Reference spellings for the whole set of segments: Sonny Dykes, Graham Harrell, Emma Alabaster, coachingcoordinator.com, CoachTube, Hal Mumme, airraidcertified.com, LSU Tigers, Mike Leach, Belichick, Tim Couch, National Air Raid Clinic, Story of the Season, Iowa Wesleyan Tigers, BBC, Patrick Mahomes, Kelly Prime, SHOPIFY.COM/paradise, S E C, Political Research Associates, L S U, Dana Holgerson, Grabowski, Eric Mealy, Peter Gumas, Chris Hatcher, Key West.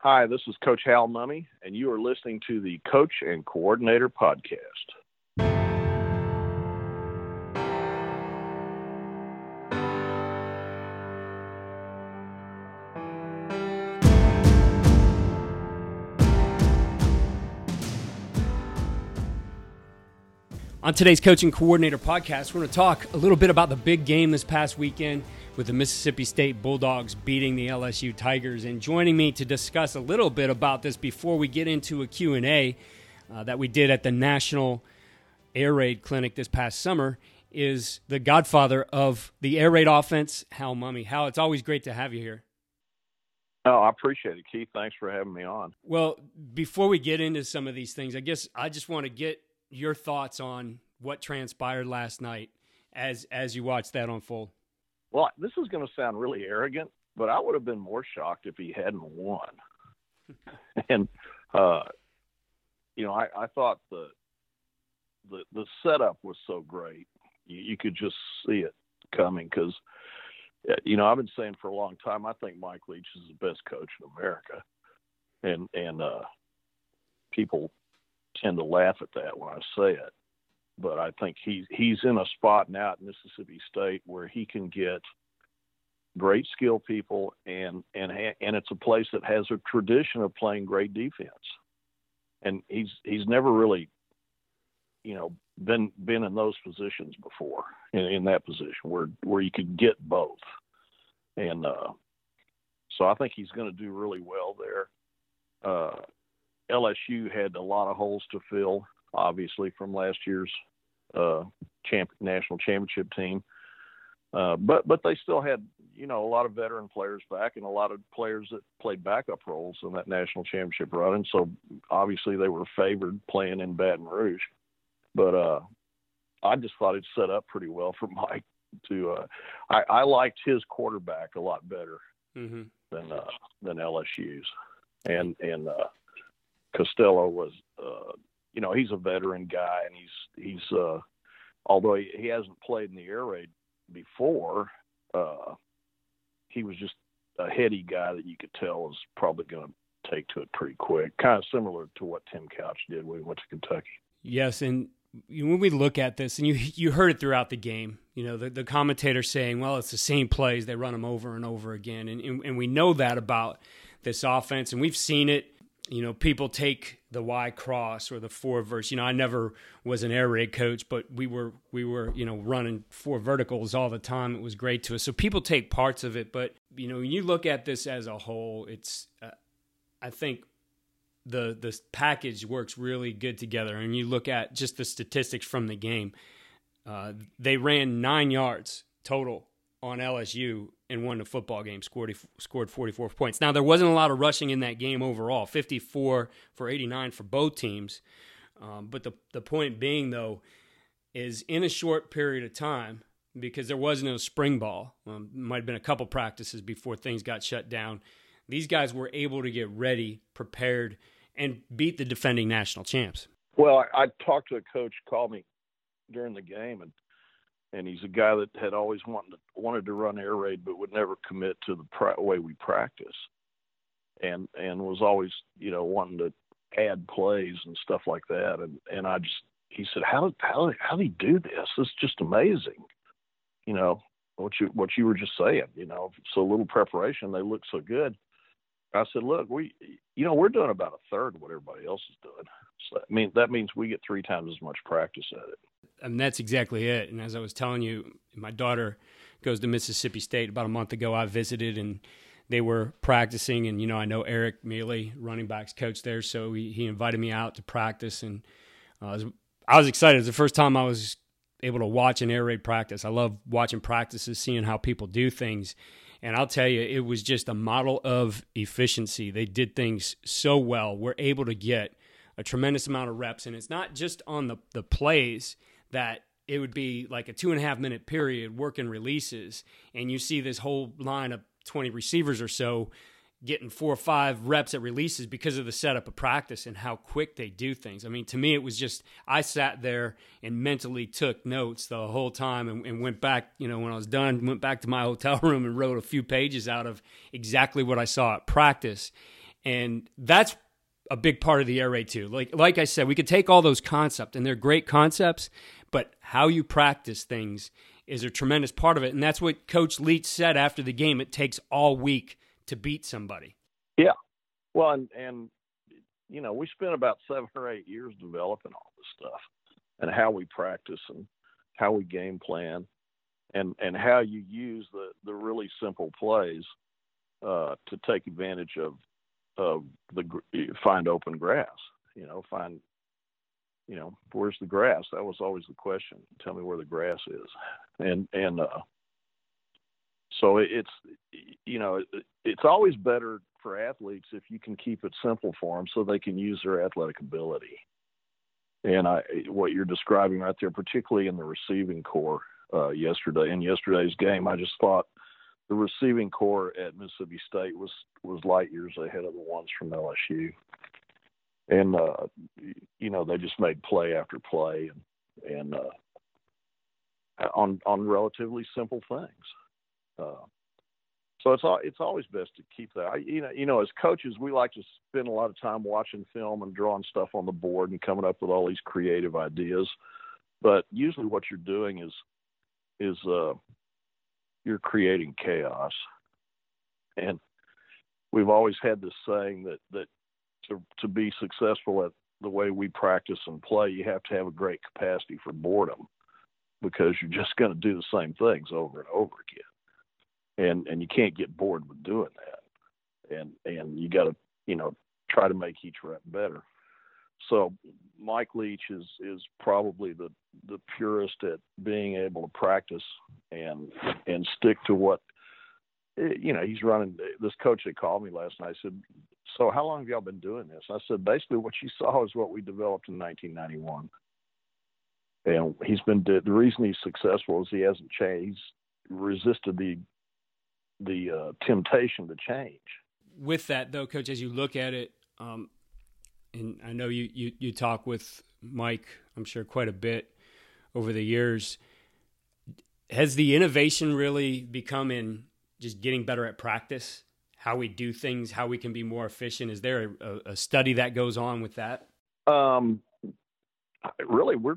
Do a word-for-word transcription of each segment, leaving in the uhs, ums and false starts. Hi, this is Coach Hal Mumme, and you are listening to the Coach and Coordinator Podcast. On today's Coach and Coordinator Podcast, we're going to talk a little bit about the big game this past weekend, with the Mississippi State Bulldogs beating the L S U Tigers. And joining me to discuss a little bit about this before we get into a Q and A uh, that we did at the National Air Raid Clinic this past summer is the godfather of the air raid offense, Hal Mumme. Hal, it's always great to have you here. Oh, I appreciate it, Keith. Thanks for having me on. Well, before we get into some of these things, I guess I just want to get your thoughts on what transpired last night as as you watched that unfold. Well, this is going to sound really arrogant, but I would have been more shocked if he hadn't won. and, uh, you know, I, I thought the, the the setup was so great. You, you could just see it coming because, you know, I've been saying for a long time, I think Mike Leach is the best coach in America. And, and uh, people tend to laugh at that when I say it. But I think he's, he's in a spot now at Mississippi State where he can get great skill people, and, and, and it's a place that has a tradition of playing great defense. And he's, he's never really, you know, been, been in those positions before, in, in that position where, where you could get both. And uh, so I think he's going to do really well there. Uh, L S U had a lot of holes to fill, obviously, from last year's uh, champ, national championship team. Uh, but but they still had, you know, a lot of veteran players back and a lot of players that played backup roles in that national championship run. And so, obviously, they were favored playing in Baton Rouge. But uh, I just thought it set up pretty well for Mike to uh, – I, I liked his quarterback a lot better mm-hmm. than uh, than L S U's. And, and uh, Costello was uh, – you know, he's a veteran guy, and he's he's uh, although he, he hasn't played in the air raid before, uh, he was just a heady guy that you could tell is probably going to take to it pretty quick. Kind of similar to what Tim Couch did when he went to Kentucky. Yes, and when we look at this, and you you heard it throughout the game, you know, the, the commentator saying, "Well, it's the same plays; they run them over and over again," and and, and we know that about this offense, and we've seen it. You know, people take the Y cross or the four verse. You know, I never was an air raid coach, but we were, we were, you know, running four verticals all the time. It was great to us. So people take parts of it, but you know, when you look at this as a whole, it's, uh, I think the, the package works really good together. And you look at just the statistics from the game. Uh, they ran nine yards total on L S U and won the football game, scored scored forty-four points. Now, there wasn't a lot of rushing in that game overall, fifty-four for eighty-nine for both teams. Um, but the, the point being, though, is in a short period of time, because there was no spring ball, um, might have been a couple practices before things got shut down, these guys were able to get ready, prepared, and beat the defending national champs. Well, I, I talked to a coach who called me during the game, and And he's a guy that had always wanted to, wanted to run air raid, but would never commit to the pra- way we practice, and and was always, you know, wanting to add plays and stuff like that. And and I just he said, how did how did, how did he do this? It's just amazing, you know, what you what you were just saying. You know, so little preparation, they look so good. I said, look, we, you know, we're doing about a third of what everybody else is doing. So, I mean, that means we get three times as much practice at it. And that's exactly it. And as I was telling you, my daughter goes to Mississippi State. About a month ago, I visited and they were practicing. And, you know, I know Eric Mealy, running backs coach there. So he, he invited me out to practice. And uh, I, was, I was excited. It was the first time I was able to watch an air raid practice. I love watching practices, seeing how people do things. And I'll tell you, it was just a model of efficiency. They did things so well. We're able to get a tremendous amount of reps. And it's not just on the, the plays that it would be like a two and a half minute period working releases. And you see this whole line of twenty receivers or so getting four or five reps at releases because of the setup of practice and how quick they do things. I mean, to me, it was just, I sat there and mentally took notes the whole time and, and went back, you know, when I was done, went back to my hotel room and wrote a few pages out of exactly what I saw at practice. And that's a big part of the air raid too. Like, like I said, we could take all those concepts and they're great concepts, but how you practice things is a tremendous part of it. And that's what Coach Leach said after the game. It takes all week to beat somebody. Yeah. Well, and, and, you know, we spent about seven or eight years developing all this stuff and how we practice and how we game plan and, and how you use the, the really simple plays uh, to take advantage of, of the, find open grass, you know, find, you know, where's the grass? That was always the question. Tell me where the grass is. And, and, uh, So it's, you know, it's always better for athletes if you can keep it simple for them so they can use their athletic ability. And I, what you're describing right there, particularly in the receiving corps uh, yesterday, in yesterday's game, I just thought the receiving corps at Mississippi State was, was light years ahead of the ones from L S U. And, uh, you know, they just made play after play and, and uh, on, on relatively simple things. Uh, so it's all, it's always best to keep that. I, you know, you know, as coaches, we like to spend a lot of time watching film and drawing stuff on the board and coming up with all these creative ideas. But usually, what you're doing is is uh, you're creating chaos. And we've always had this saying that that to to be successful at the way we practice and play, you have to have a great capacity for boredom, because you're just going to do the same things over and over again. And and you can't get bored with doing that. And and you got to, you know, try to make each rep better. So Mike Leach is, is probably the, the purest at being able to practice and and stick to what, you know, he's running. This coach that called me last night said, so how long have y'all been doing this? I said, basically what you saw is what we developed in nineteen ninety-one. And he's been, the reason he's successful is he hasn't changed. He's resisted the, the uh, temptation to change. With that, though, Coach, as you look at it, um, and I know you, you, you talk with Mike, I'm sure, quite a bit over the years, has the innovation really become in just getting better at practice, how we do things, how we can be more efficient? Is there a, a study that goes on with that? Um, really, we're...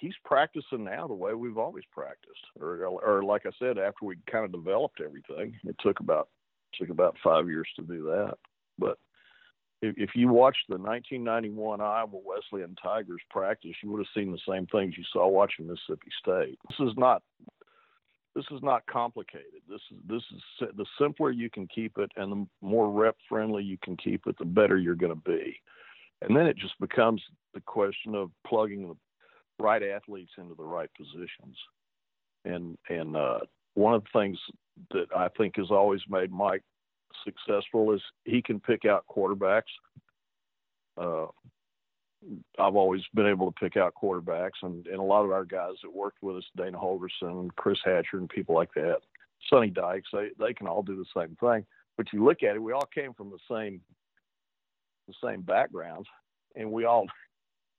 he's practicing now the way we've always practiced, or, or like I said, after we kind of developed everything, it took about, took about five years to do that. But if, if you watched the nineteen ninety-one Iowa Wesleyan Tigers practice, you would have seen the same things you saw watching Mississippi State. This is not, this is not complicated. This is, this is the simpler you can keep it and the more rep friendly you can keep it, the better you're going to be. And then it just becomes the question of plugging the right athletes into the right positions. And, and uh, one of the things that I think has always made Mike successful is he can pick out quarterbacks. Uh, I've always been able to pick out quarterbacks, and, and a lot of our guys that worked with us, Dana Holgerson, Chris Hatcher, and people like that, Sonny Dykes, they, they can all do the same thing. But you look at it, we all came from the same, the same backgrounds, and we all,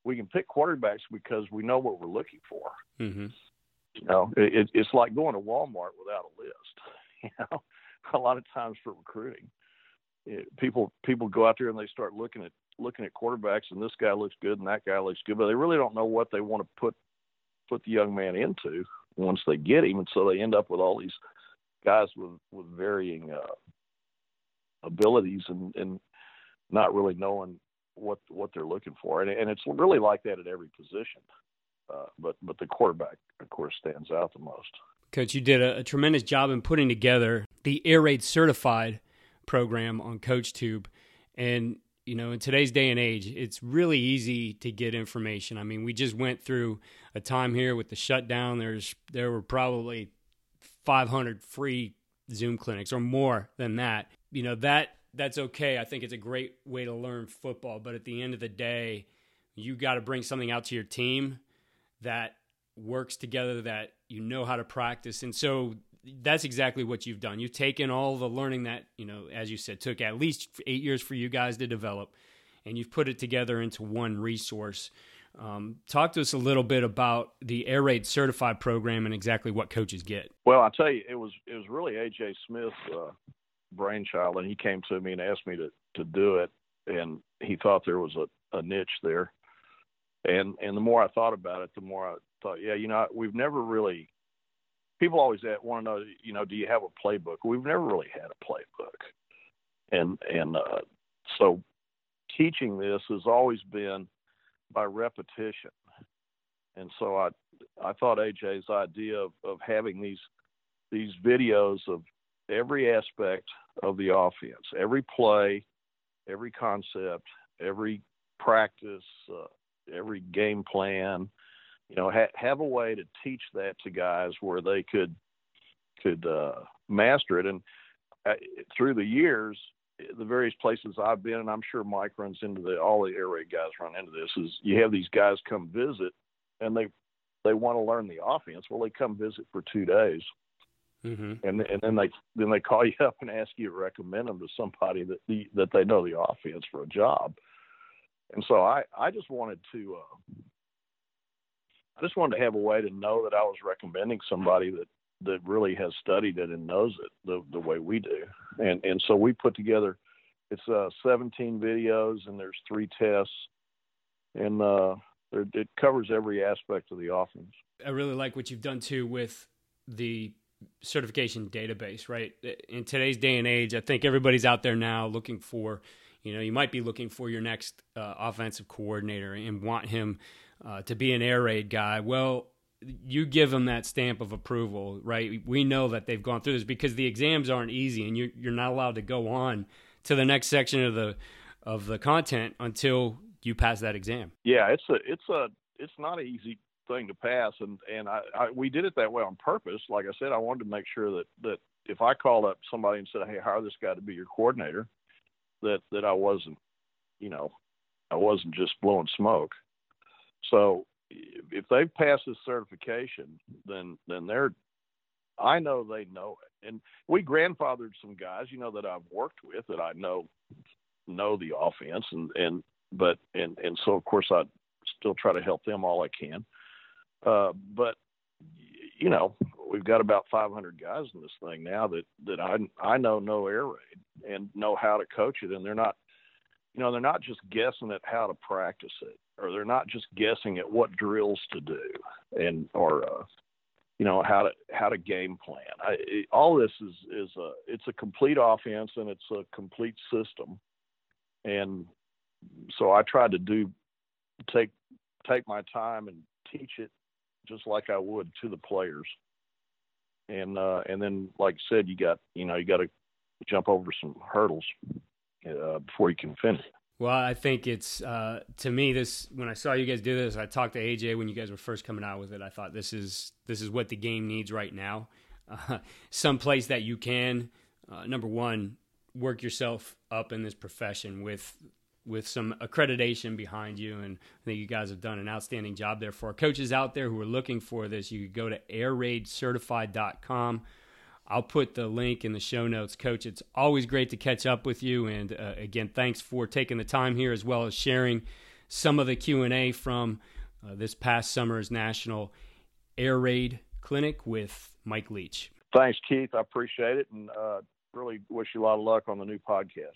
we can pick quarterbacks because we know what we're looking for. Mm-hmm. You know, it, it's like going to Walmart without a list. You know, a lot of times for recruiting, it, people people go out there and they start looking at looking at quarterbacks, and this guy looks good and that guy looks good, but they really don't know what they want to put put the young man into once they get him, and so they end up with all these guys with with varying uh, abilities and, and not really knowing what what they're looking for. And, and it's really like that at every position. Uh, but but the quarterback, of course, stands out the most. Coach, you did a, a tremendous job in putting together the Air Raid Certified program on CoachTube. And, you know, in today's day and age, it's really easy to get information. I mean, we just went through a time here with the shutdown. There's There were probably five hundred free Zoom clinics or more than that. You know, that that's okay. I think it's a great way to learn football. But at the end of the day, you got to bring something out to your team that works together, that you know how to practice. And so that's exactly what you've done. You've taken all the learning that, you know, as you said, took at least eight years for you guys to develop, and you've put it together into one resource. Um, talk to us a little bit about the Air Raid Certified program and exactly what coaches get. Well, I'll tell you, it was it was really A J Smith's uh, brainchild, and he came to me and asked me to, to do it, and he thought there was a, a niche there. And and the more I thought about it, the more I thought, yeah, you know, we've never really – people always want to know, you know, do you have a playbook? We've never really had a playbook. And, and uh, so teaching this has always been by repetition. And so I I thought A J's idea of, of having these these videos of every aspect of the offense, every play, every concept, every practice uh, – every game plan, you know, ha- have a way to teach that to guys where they could, could uh, master it. And uh, through the years, the various places I've been, and I'm sure Mike runs into the, all the air raid guys run into this, is you have these guys come visit and they, they want to learn the offense. Well, they come visit for two days mm-hmm. and and then they, then they call you up and ask you to recommend them to somebody that the, that they know the offense for a job. And so I, I just wanted to, uh, I just wanted to have a way to know that I was recommending somebody that, that really has studied it and knows it the, the way we do. And, and so we put together, it's uh, seventeen videos and there's three tests and uh, it covers every aspect of the offense. I really like what you've done too with the certification database, right? In today's day and age, I think everybody's out there now looking for, you know, you might be looking for your next uh, offensive coordinator and want him uh, to be an air raid guy. Well, you give them that stamp of approval, right? We know that they've gone through this because the exams aren't easy, and you're, you're not allowed to go on to the next section of the of the content until you pass that exam. Yeah, it's a it's a it's not an easy thing to pass, and and I, I we did it that way on purpose. Like I said, I wanted to make sure that that if I called up somebody and said, "Hey, hire this guy to be your coordinator," that, that I wasn't, you know, I wasn't just blowing smoke. So if they've passed this certification, then, then they're, I know they know it. And we grandfathered some guys, you know, that I've worked with that I know, know the offense. And, and, but, and, and so of course I still try to help them all I can. Uh, but you know, we've got about five hundred guys in this thing now that, that I, I know, know air raid and know how to coach it. And they're not, you know, they're not just guessing at how to practice it, or they're not just guessing at what drills to do and, or, uh, you know, how to, how to game plan. I, it, all this is, is a, it's a complete offense and it's a complete system. And so I tried to do, take, take my time and teach it just like I would to the players. And, uh, and then, like I said, you got, you know, you got to jump over some hurdles uh, before you can finish. Well, I think it's, uh, to me, this, when I saw you guys do this, I talked to A J when you guys were first coming out with it. I thought this is, this is what the game needs right now. Uh, someplace that you can, uh, number one, work yourself up in this profession with, with some accreditation behind you. And I think you guys have done an outstanding job there. For our coaches out there who are looking for this, you could go to air raid certified dot com. I'll put the link in the show notes. Coach, it's always great to catch up with you. And uh, again, thanks for taking the time here, as well as sharing some of the Q and A from uh, this past summer's National Air Raid Clinic with Mike Leach. Thanks, Keith. I appreciate it. And uh, really wish you a lot of luck on the new podcast.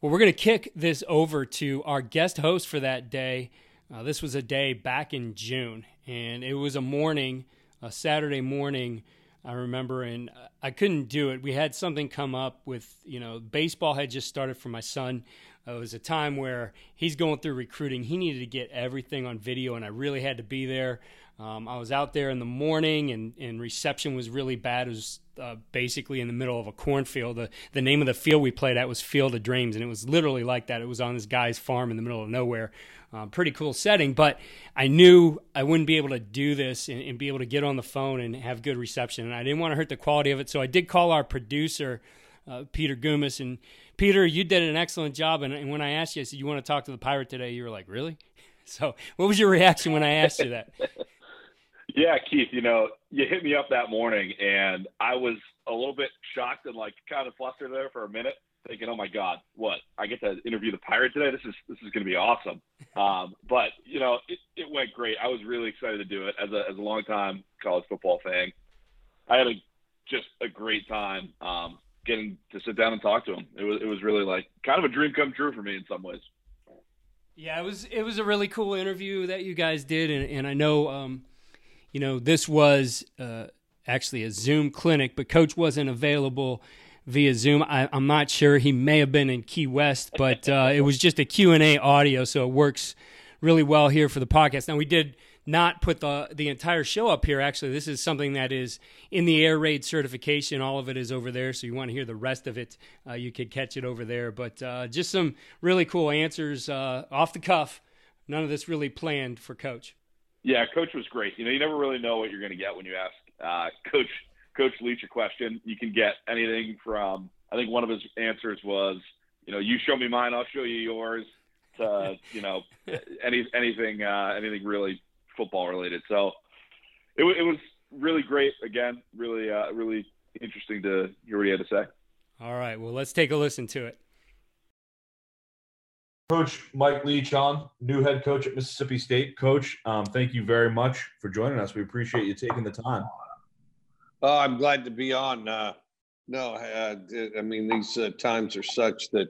Well, we're going to kick this over to our guest host for that day. Uh, this was a day back in June, and it was a morning, a Saturday morning I remember, and I couldn't do it. We had something come up with, you know, baseball had just started for my son. It was a time where he's going through recruiting. He needed to get everything on video, and I really had to be there. Um, I was out there in the morning, and, and reception was really bad. It was uh, basically in the middle of a cornfield. The, the name of the field we played at was Field of Dreams, and it was literally like that. It was on this guy's farm in the middle of nowhere. Um, pretty cool setting, but I knew I wouldn't be able to do this and, and be able to get on the phone and have good reception, and I didn't want to hurt the quality of it, so I did call our producer, uh, Peter Gumas, and Peter, you did an excellent job, and, and when I asked you, I said, you want to talk to the Pirate today? You were like, really? So what was your reaction when I asked you that? Yeah, Keith, you know, you hit me up that morning, and I was a little bit shocked and, like, kind of flustered there for a minute, thinking, oh, my God, what? I get to interview the Pirate today? This is this is going to be awesome. Um, but, you know, it, it went great. I was really excited to do it as a, as a long-time college football fan. I had a, just a great time um, getting to sit down and talk to him. It was, it was really, like, kind of a dream come true for me in some ways. Yeah, it was it was a really cool interview that you guys did, and, and I know um... – you know, this was uh, actually a Zoom clinic, but Coach wasn't available via Zoom. I, I'm not sure. He may have been in Key West, but uh, it was just a Q and A audio, so it works really well here for the podcast. Now, we did not put the the entire show up here, actually. This is something that is in the Air Raid certification. All of it is over there, so you want to hear the rest of it. Uh, you could catch it over there. But uh, just some really cool answers uh, off the cuff. None of this really planned for Coach. Yeah, Coach was great. You know, you never really know what you're going to get when you ask uh, Coach Coach Leach a question. You can get anything from, I think one of his answers was, you know, you show me mine, I'll show you yours, to, you know, any anything uh, anything really football related. So it, it was really great. Again, really, uh, really interesting to hear what he had to say. All right, well, let's take a listen to it. Coach Mike Leach on, new head coach at Mississippi State. Coach, um, thank you very much for joining us. We appreciate you taking the time. Oh, I'm glad to be on. Uh, no, uh, I mean, these uh, times are such that,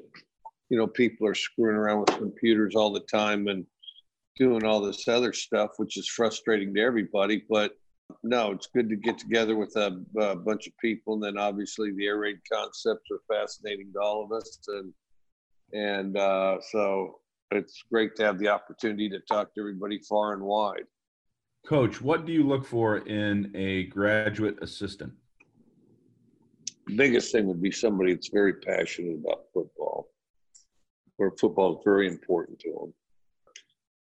you know, people are screwing around with computers all the time and doing all this other stuff, which is frustrating to everybody. But, no, it's good to get together with a, a bunch of people. And then, obviously, the air raid concepts are fascinating to all of us. And And uh, so it's great to have the opportunity to talk to everybody far and wide. Coach, what do you look for in a graduate assistant? The biggest thing would be somebody that's very passionate about football, where football is very important to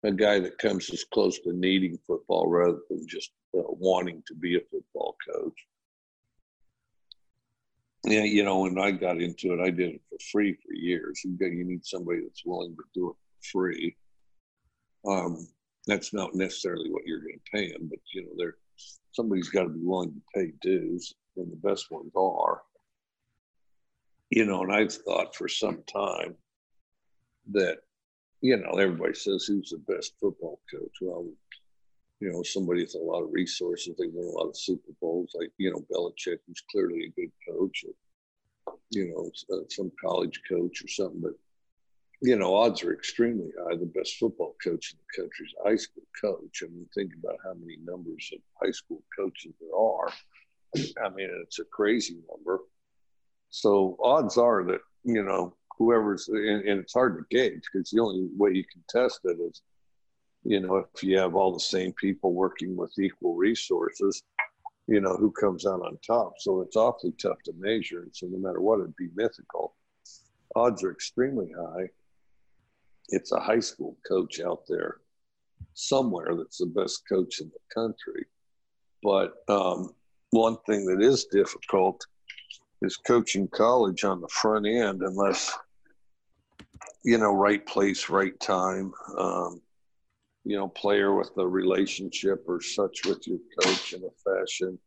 them. A guy that comes as close to needing football rather than just uh, wanting to be a football coach. Yeah, you know, when I got into it, I did it for free for years. You got, you need somebody that's willing to do it for free. Um, that's not necessarily what you're going to pay them, but, you know, they're, somebody's got to be willing to pay dues, and the best ones are. You know, and I've thought for some time that, you know, everybody says, who's the best football coach? Well, you know, somebody with a lot of resources. They win a lot of Super Bowls, like, you know, Belichick, who's clearly a good coach, or, you know, some college coach or something. But, you know, odds are extremely high. The best football coach in the country is a high school coach. I mean, think about how many numbers of high school coaches there are. I mean, it's a crazy number. So odds are that, you know, whoever's – and it's hard to gauge because the only way you can test it is, you know, if you have all the same people working with equal resources, you know, who comes out on top. So it's awfully tough to measure. And so no matter what, it'd be mythical. Odds are extremely high. It's a high school coach out there somewhere that's the best coach in the country. But um, one thing that is difficult is coaching college on the front end, unless, you know, right place, right time. Um, you know, player with a relationship or such with your coach in a fashion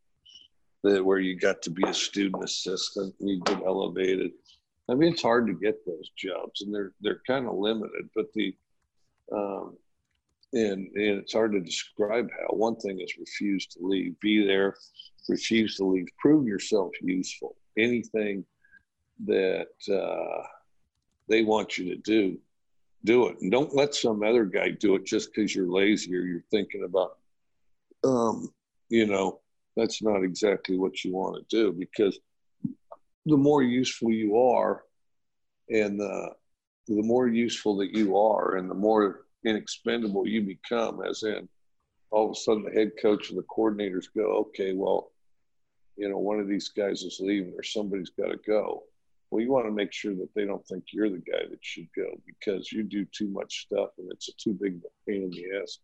that where you got to be a student assistant and you get elevated. I mean, it's hard to get those jobs, and they're they're kind of limited, but the um, and, and it's hard to describe how. One thing is refuse to leave, be there, refuse to leave, prove yourself useful. Anything that uh, they want you to do, do it, and don't let some other guy do it just because you're lazy or you're thinking about, um, you know, that's not exactly what you want to do, because the more useful you are and the, the more useful that you are and the more inexpendable you become, as in all of a sudden the head coach and the coordinators go, okay, well, you know, one of these guys is leaving or somebody's got to go. Well, you want to make sure that they don't think you're the guy that should go, because you do too much stuff and it's a too big of a pain in the ass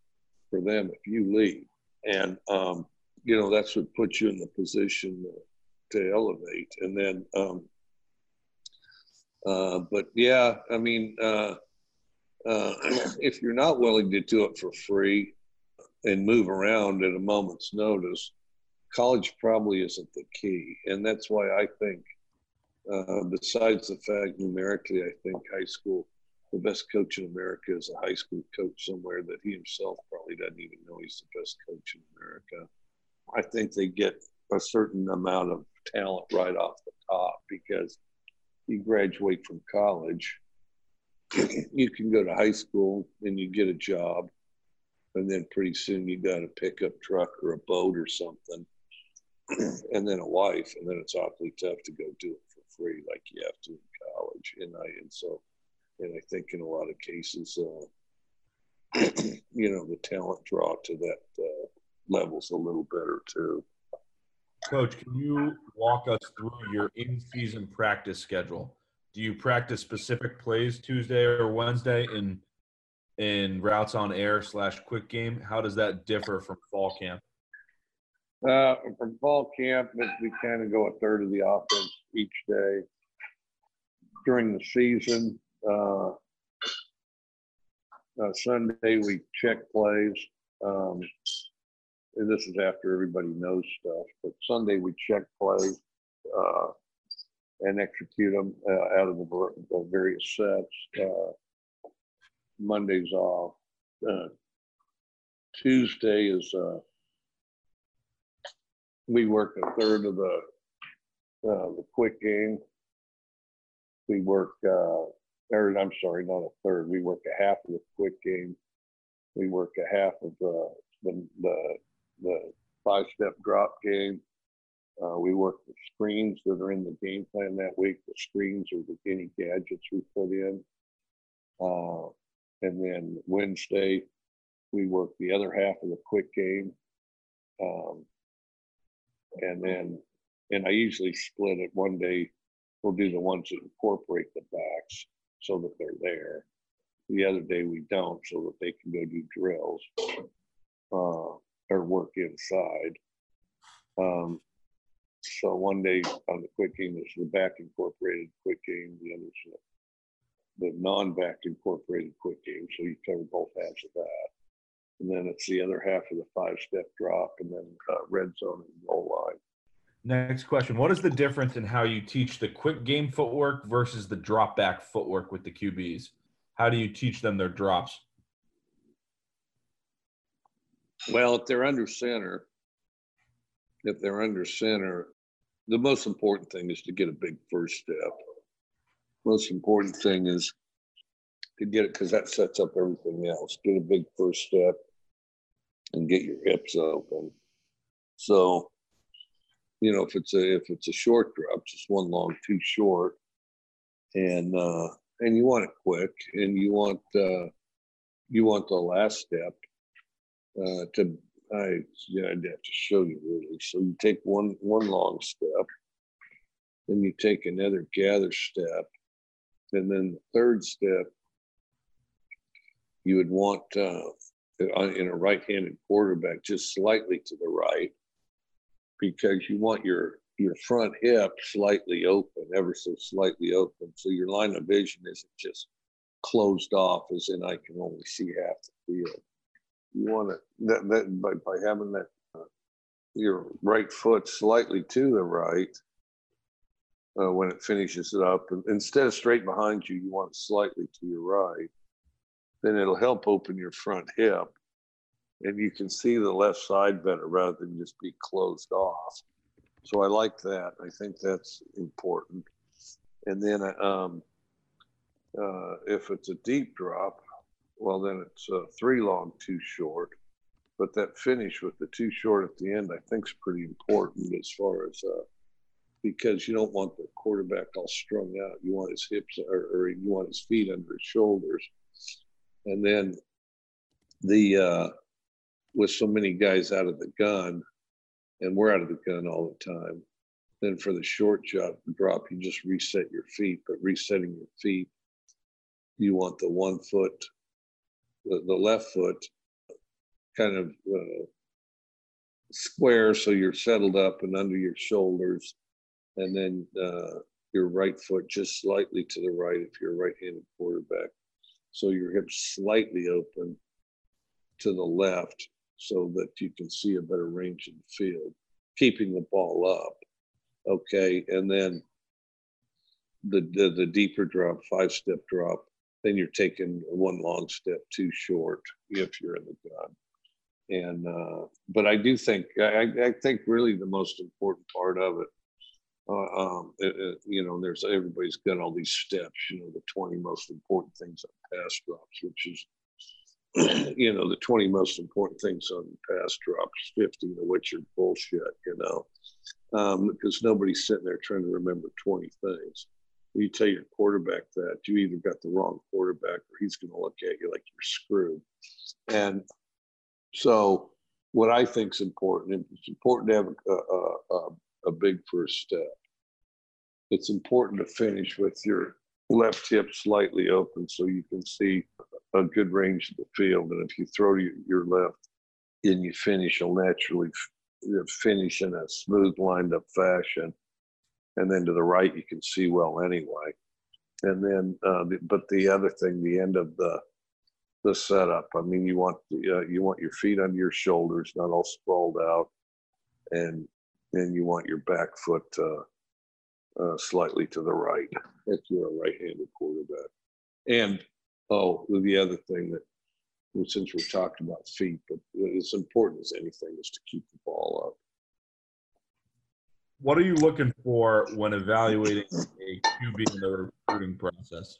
for them if you leave. And, um, you know, that's what puts you in the position to, to elevate. And then, um, uh, but yeah, I mean, uh, uh, if you're not willing to do it for free and move around at a moment's notice, college probably isn't the key. And that's why I think, Uh, besides the fact numerically, I think high school, the best coach in America is a high school coach somewhere that he himself probably doesn't even know he's the best coach in America. I think they get a certain amount of talent right off the top, because you graduate from college, you can go to high school and you get a job, and then pretty soon you got a pickup truck or a boat or something, and then a wife, and then it's awfully tough to go do it free like you have to in college. And I and so and I think in a lot of cases uh, you know, the talent draw to that uh, level's a little better too. Coach, can you walk us through your in-season practice schedule? Do you practice specific plays Tuesday or Wednesday in in routes on air slash quick game? How does that differ from fall camp? Uh, from fall camp, we kind of go a third of the offense each day. During the season, uh, uh, Sunday we check plays. Um, and this is after everybody knows stuff, but Sunday we check plays uh, and execute them uh, out of the, the various sets. Uh, Monday's off. Uh, Tuesday is uh, we work a third of the uh, the quick game. We work, uh, or I'm sorry, not a third. We work a half of the quick game. We work a half of the the the, the five-step drop game. Uh, we work the screens that are in the game plan that week. The screens are the, any gadgets we put in. Uh, and then Wednesday, we work the other half of the quick game. Um, And then, and I usually split it. One day we'll do the ones that incorporate the backs so that they're there. The other day we don't, so that they can go do drills uh, or work inside. Um, so one day on the quick game is the back incorporated quick game. The other's the, the non-back incorporated quick game. So you cover both halves of that. And then it's the other half of the five-step drop, and then uh, red zone and goal line. Next question. What is the difference in how you teach the quick game footwork versus the drop-back footwork with the Q Bs? How do you teach them their drops? Well, if they're under center, if they're under center, the most important thing is to get a big first step. Most important thing is to get it, because that sets up everything else. Get a big first step and get your hips open. So, you know, if it's a if it's a short drop, just one long, two short, and uh, and you want it quick, and you want uh, you want the last step uh, to I yeah I'd have to show you really. So you take one one long step, then you take another gather step, and then the third step. You would want uh, in a right-handed quarterback just slightly to the right, because you want your your front hip slightly open, ever so slightly open, so your line of vision isn't just closed off, as in I can only see half the field. You want to that, that by by having that uh, your right foot slightly to the right uh, when it finishes it up, and instead of straight behind you, you want it slightly to your right. Then it'll help open your front hip, and you can see the left side better rather than just be closed off. So I like that. I think that's important. And then um, uh, if it's a deep drop, well, then it's uh, three long, two short. but that finish with the two short at the end, I think, is pretty important as far as uh, because you don't want the quarterback all strung out. You want his hips or, or you want his feet under his shoulders. And then the uh, with so many guys out of the gun, and we're out of the gun all the time, then for the short job drop, you just reset your feet. But resetting your feet, you want the one foot, the, the left foot, kind of uh, square, so you're settled up and under your shoulders, and then uh, your right foot just slightly to the right if you're a right-handed quarterback. So your hips slightly open to the left so that you can see a better range in the field, keeping the ball up. Okay, and then the, the, the deeper drop, five-step drop, then you're taking one long step too short if you're in the gun. And uh, but I do think I, I think really the most important part of it, uh, um, it, it, you know, there's everybody's got all these steps, you know, the twenty most important things on pass drops, which is, you know, the twenty most important things on pass drops, fifteen of which are bullshit, you know, um, because nobody's sitting there trying to remember twenty things. You tell your quarterback that, you either got the wrong quarterback or he's going to look at you like you're screwed. And so what I think is important, it's important to have a, a, a big first step. It's important to finish with your left hip slightly open so you can see a good range of the field. And if you throw to your left and you finish, you'll naturally finish in a smooth, lined-up fashion. And then to the right, you can see well anyway. And then, uh, but the other thing, the end of the the setup. I mean, you want the, uh, you want your feet under your shoulders, not all sprawled out, and then you want your back foot uh, uh, slightly to the right if you're a right-handed quarterback. And oh, the other thing that, since we're talking about feet, but as important as anything is to keep the ball up. What are you looking for when evaluating a Q B in the recruiting process?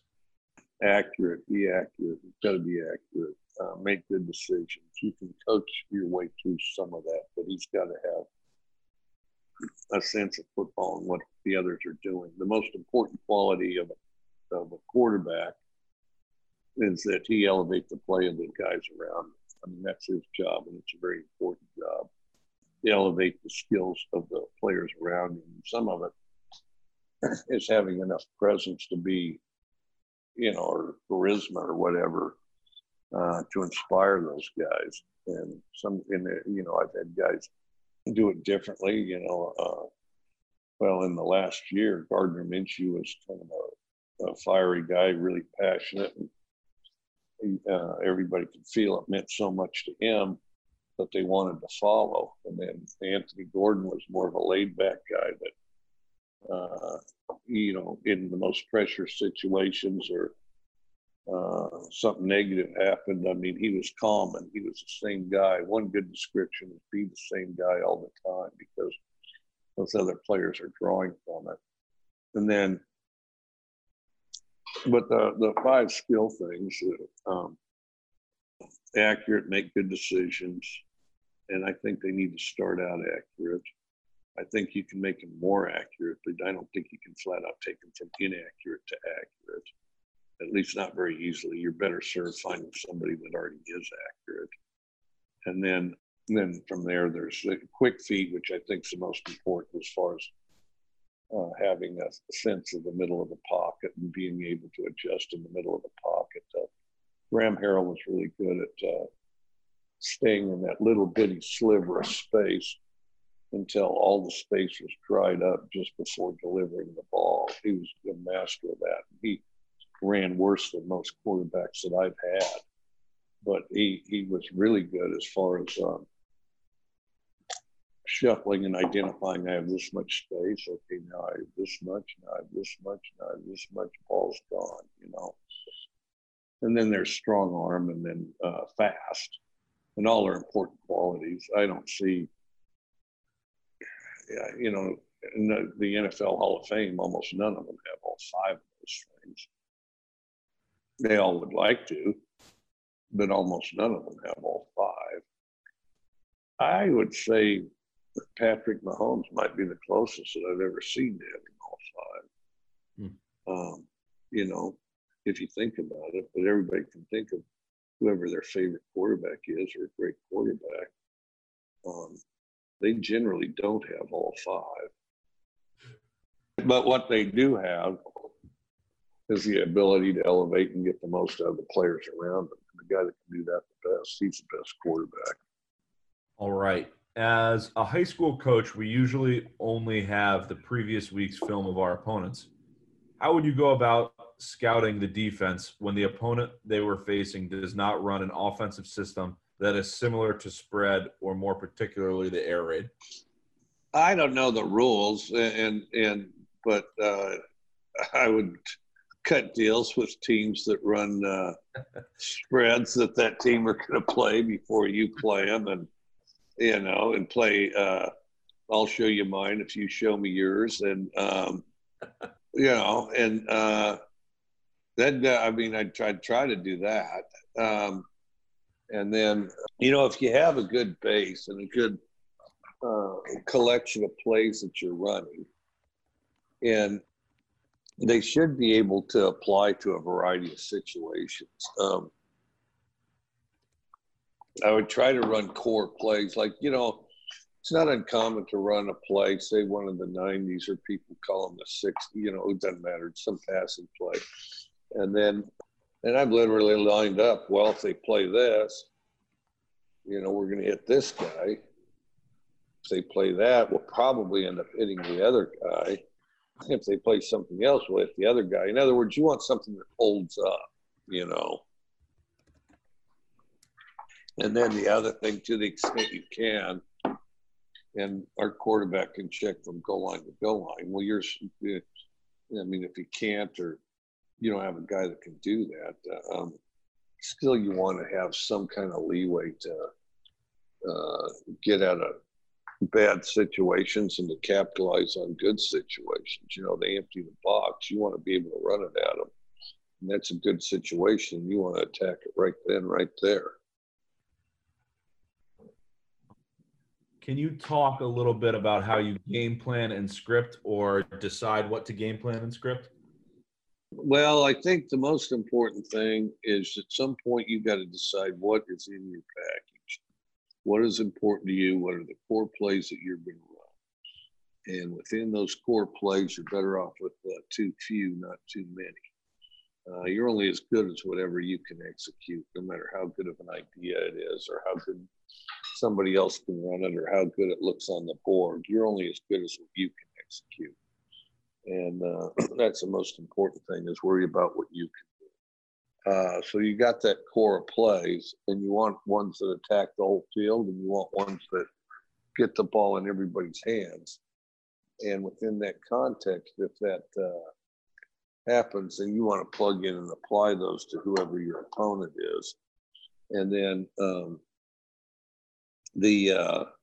Accurate. Be accurate. It's got to be accurate. Uh, make good decisions. You can coach your way through some of that, but he's got to have a sense of football and what the others are doing. The most important quality of a, of a quarterback is that he elevates the play of the guys around him. I mean, that's his job, and it's a very important job. Elevate the skills of the players around him. Some of it is having enough presence to be, you know, or charisma or whatever, uh, to inspire those guys. And some, and, you know, I've had guys do it differently, you know. Uh, well, in the last year, Gardner Minshew was kind of a, a fiery guy, really passionate. And, uh, everybody could feel it meant so much to him that they wanted to follow. And then Anthony Gordon was more of a laid-back guy that, uh, you know, in the most pressure situations or uh, something negative happened, I mean, he was calm and he was the same guy. One good description is be the same guy all the time because those other players are drawing from it. And then, but the, the five skill things, um, accurate, make good decisions, and I think they need to start out accurate. I think you can make them more accurate, but I don't think you can flat out take them from inaccurate to accurate, at least not very easily. You're better served finding somebody that already is accurate. And then and then from there, there's the quick feet, which I think is the most important as far as uh, having a sense of the middle of the pocket and being able to adjust in the middle of the pocket. Uh, Graham Harrell was really good at uh, staying in that little bitty sliver of space until all the space was dried up just before delivering the ball. He was a master of that. He ran worse than most quarterbacks that I've had, but he, he was really good as far as um, shuffling and identifying, I have this much space, okay, now I have this much, now I have this much, now I have this much, ball's gone, you know. And then there's strong arm and then uh, fast. And all are important qualities. I don't see, you know, in the N F L Hall of Fame, almost none of them have all five of those things. They all would like to, but almost none of them have all five. I would say Patrick Mahomes might be the closest that I've ever seen to having all five. Hmm. Um, you know, if you think about it, but everybody can think of whoever their favorite quarterback is or a great quarterback. Um, they generally don't have all five. But what they do have is the ability to elevate and get the most out of the players around them. The guy that can do that the best, he's the best quarterback. All right. As a high school coach, we usually only have the previous week's film of our opponents. How would you go about scouting the defense when the opponent they were facing does not run an offensive system that is similar to spread or more particularly the air raid? I don't know the rules, and and but uh, I would cut deals with teams that run uh, spreads that that team are going to play before you play them, and you know, and play. Uh, I'll show you mine if you show me yours, and um, you know, and uh, that. Uh, I mean, I tried try to do that. Um, And then, you know, if you have a good base and a good uh, collection of plays that you're running, and they should be able to apply to a variety of situations. Um, I would try to run core plays. Like, you know, it's not uncommon to run a play, say one in the nineties or people call them the sixties, you know, it doesn't matter. It's some passing play. And then And I've literally lined up, well, if they play this, you know, we're going to hit this guy. If they play that, we'll probably end up hitting the other guy. If they play something else, we'll hit the other guy. In other words, you want something that holds up, you know. And then the other thing, to the extent you can, and our quarterback can check from goal line to goal line. Well, you're, I mean, if he can't or you don't have a guy that can do that. Um, still, you want to have some kind of leeway to uh, get out of bad situations and to capitalize on good situations. You know, they empty the box. You want to be able to run it at them. And that's a good situation. You want to attack it right then, right there. Can you talk a little bit about how you game plan and script or decide what to game plan and script? Well, I think the most important thing is at some point you've got to decide what is in your package. What is important to you? What are the core plays that you're going to run? And within those core plays, you're better off with uh, too few, not too many. Uh, you're only as good as whatever you can execute, no matter how good of an idea it is or how good somebody else can run it or how good it looks on the board. You're only as good as what you can execute. And uh, that's the most important thing is worry about what you can do. Uh, so you got that core of plays, and you want ones that attack the whole field, and you want ones that get the ball in everybody's hands. And within that context, if that uh, happens, then you want to plug in and apply those to whoever your opponent is. And then um, the uh, –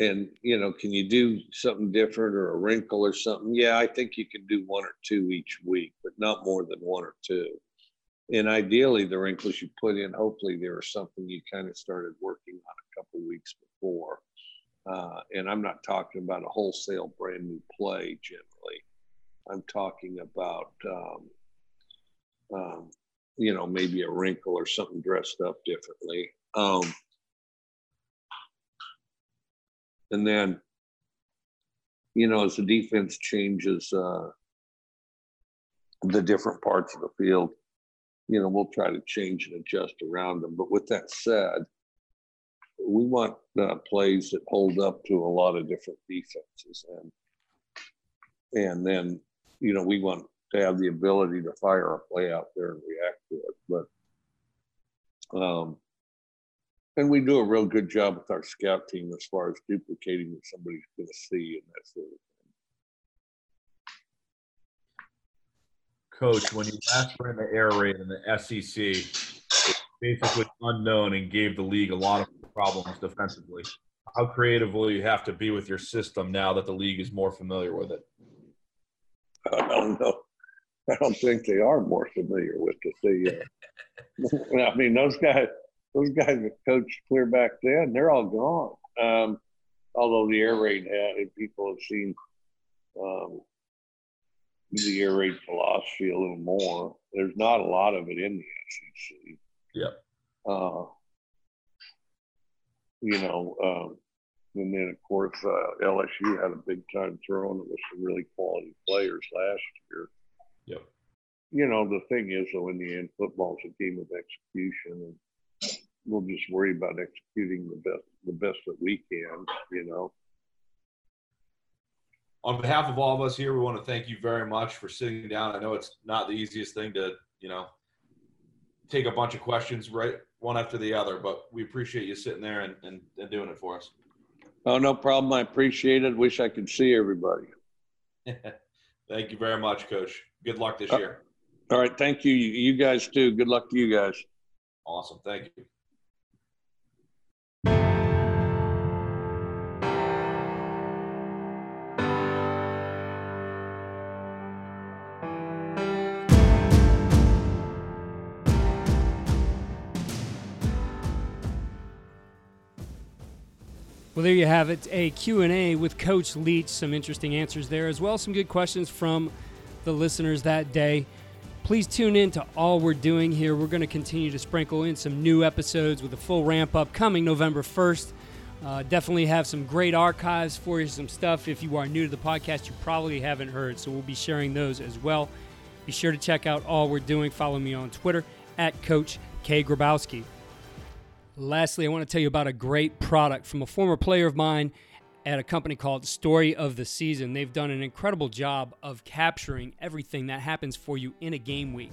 And, you know, can you do something different or a wrinkle or something? Yeah, I think you can do one or two each week, but not more than one or two. And ideally, the wrinkles you put in, hopefully there was something you kind of started working on a couple weeks before. Uh, and I'm not talking about a wholesale brand new play generally. I'm talking about, um, um, you know, maybe a wrinkle or something dressed up differently. Um And then, you know, as the defense changes uh, the different parts of the field, you know, we'll try to change and adjust around them. But with that said, we want uh, plays that hold up to a lot of different defenses. And and then, you know, we want to have the ability to fire a play out there and react to it. But, um, and we do a real good job with our scout team as far as duplicating what somebody's going to see and that sort of thing. Coach, when you last ran the air raid in the S E C, it's basically unknown and gave the league a lot of problems defensively. How creative will you have to be with your system now that the league is more familiar with it? I don't know. I don't think they are more familiar with it. They, uh, I mean, those guys – those guys that coached clear back then, they're all gone. Um, although the air raid had, if people have seen um, the air raid philosophy a little more, there's not a lot of it in the S E C. Yep. Uh, you know, um, and then, of course, uh, L S U had a big-time throw-in with some really quality players last year. Yep. You know, the thing is, though, in the end, football is a game of execution, and we'll just worry about executing the best the best that we can, you know. On behalf of all of us here, we want to thank you very much for sitting down. I know it's not the easiest thing to, you know, take a bunch of questions right one after the other, but we appreciate you sitting there and, and, and doing it for us. Oh, no problem. I appreciate it. Wish I could see everybody. Thank you very much, Coach. Good luck this uh, year. All right. Thank you. You guys too. Good luck to you guys. Awesome. Thank you. Well, there you have it, a Q and A with Coach Leach. Some interesting answers there as well. Some good questions from the listeners that day. Please tune in to all we're doing here. We're going to continue to sprinkle in some new episodes with a full ramp-up coming November first. Uh, definitely have some great archives for you, some stuff. If you are new to the podcast, you probably haven't heard, so we'll be sharing those as well. Be sure to check out all we're doing. Follow me on Twitter, at Coach K. Grabowski. Lastly, I want to tell you about a great product from a former player of mine at a company called Story of the Season. They've done an incredible job of capturing everything that happens for you in a game week,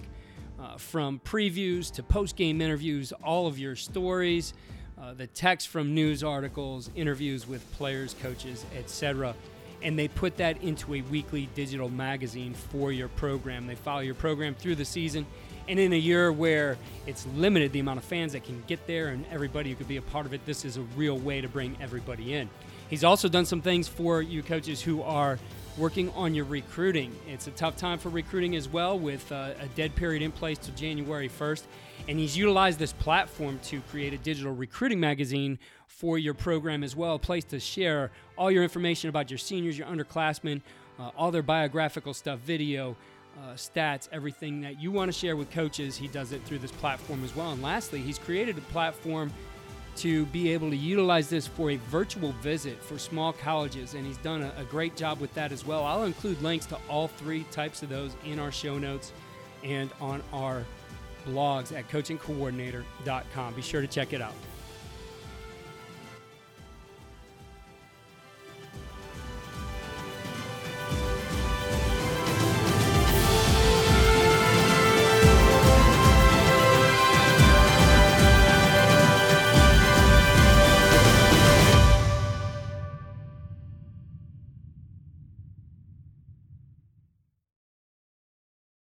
uh, from previews to post-game interviews, all of your stories, uh, the text from news articles, interviews with players, coaches, et cetera. And they put that into a weekly digital magazine for your program. They follow your program through the season. And in a year where it's limited the amount of fans that can get there and everybody who could be a part of it, this is a real way to bring everybody in. He's also done some things for you coaches who are working on your recruiting. It's a tough time for recruiting as well, with uh, a dead period in place till January first. And he's utilized this platform to create a digital recruiting magazine for your program as well, a place to share all your information about your seniors, your underclassmen, uh, all their biographical stuff, video, Uh, stats, everything that you want to share with coaches. He does it through this platform as well. And lastly, he's created a platform to be able to utilize this for a virtual visit for small colleges, and he's done a, a great job with that as well. I'll include links to all three types of those in our show notes and on our blogs at coaching coordinator dot com. Be sure to check it out.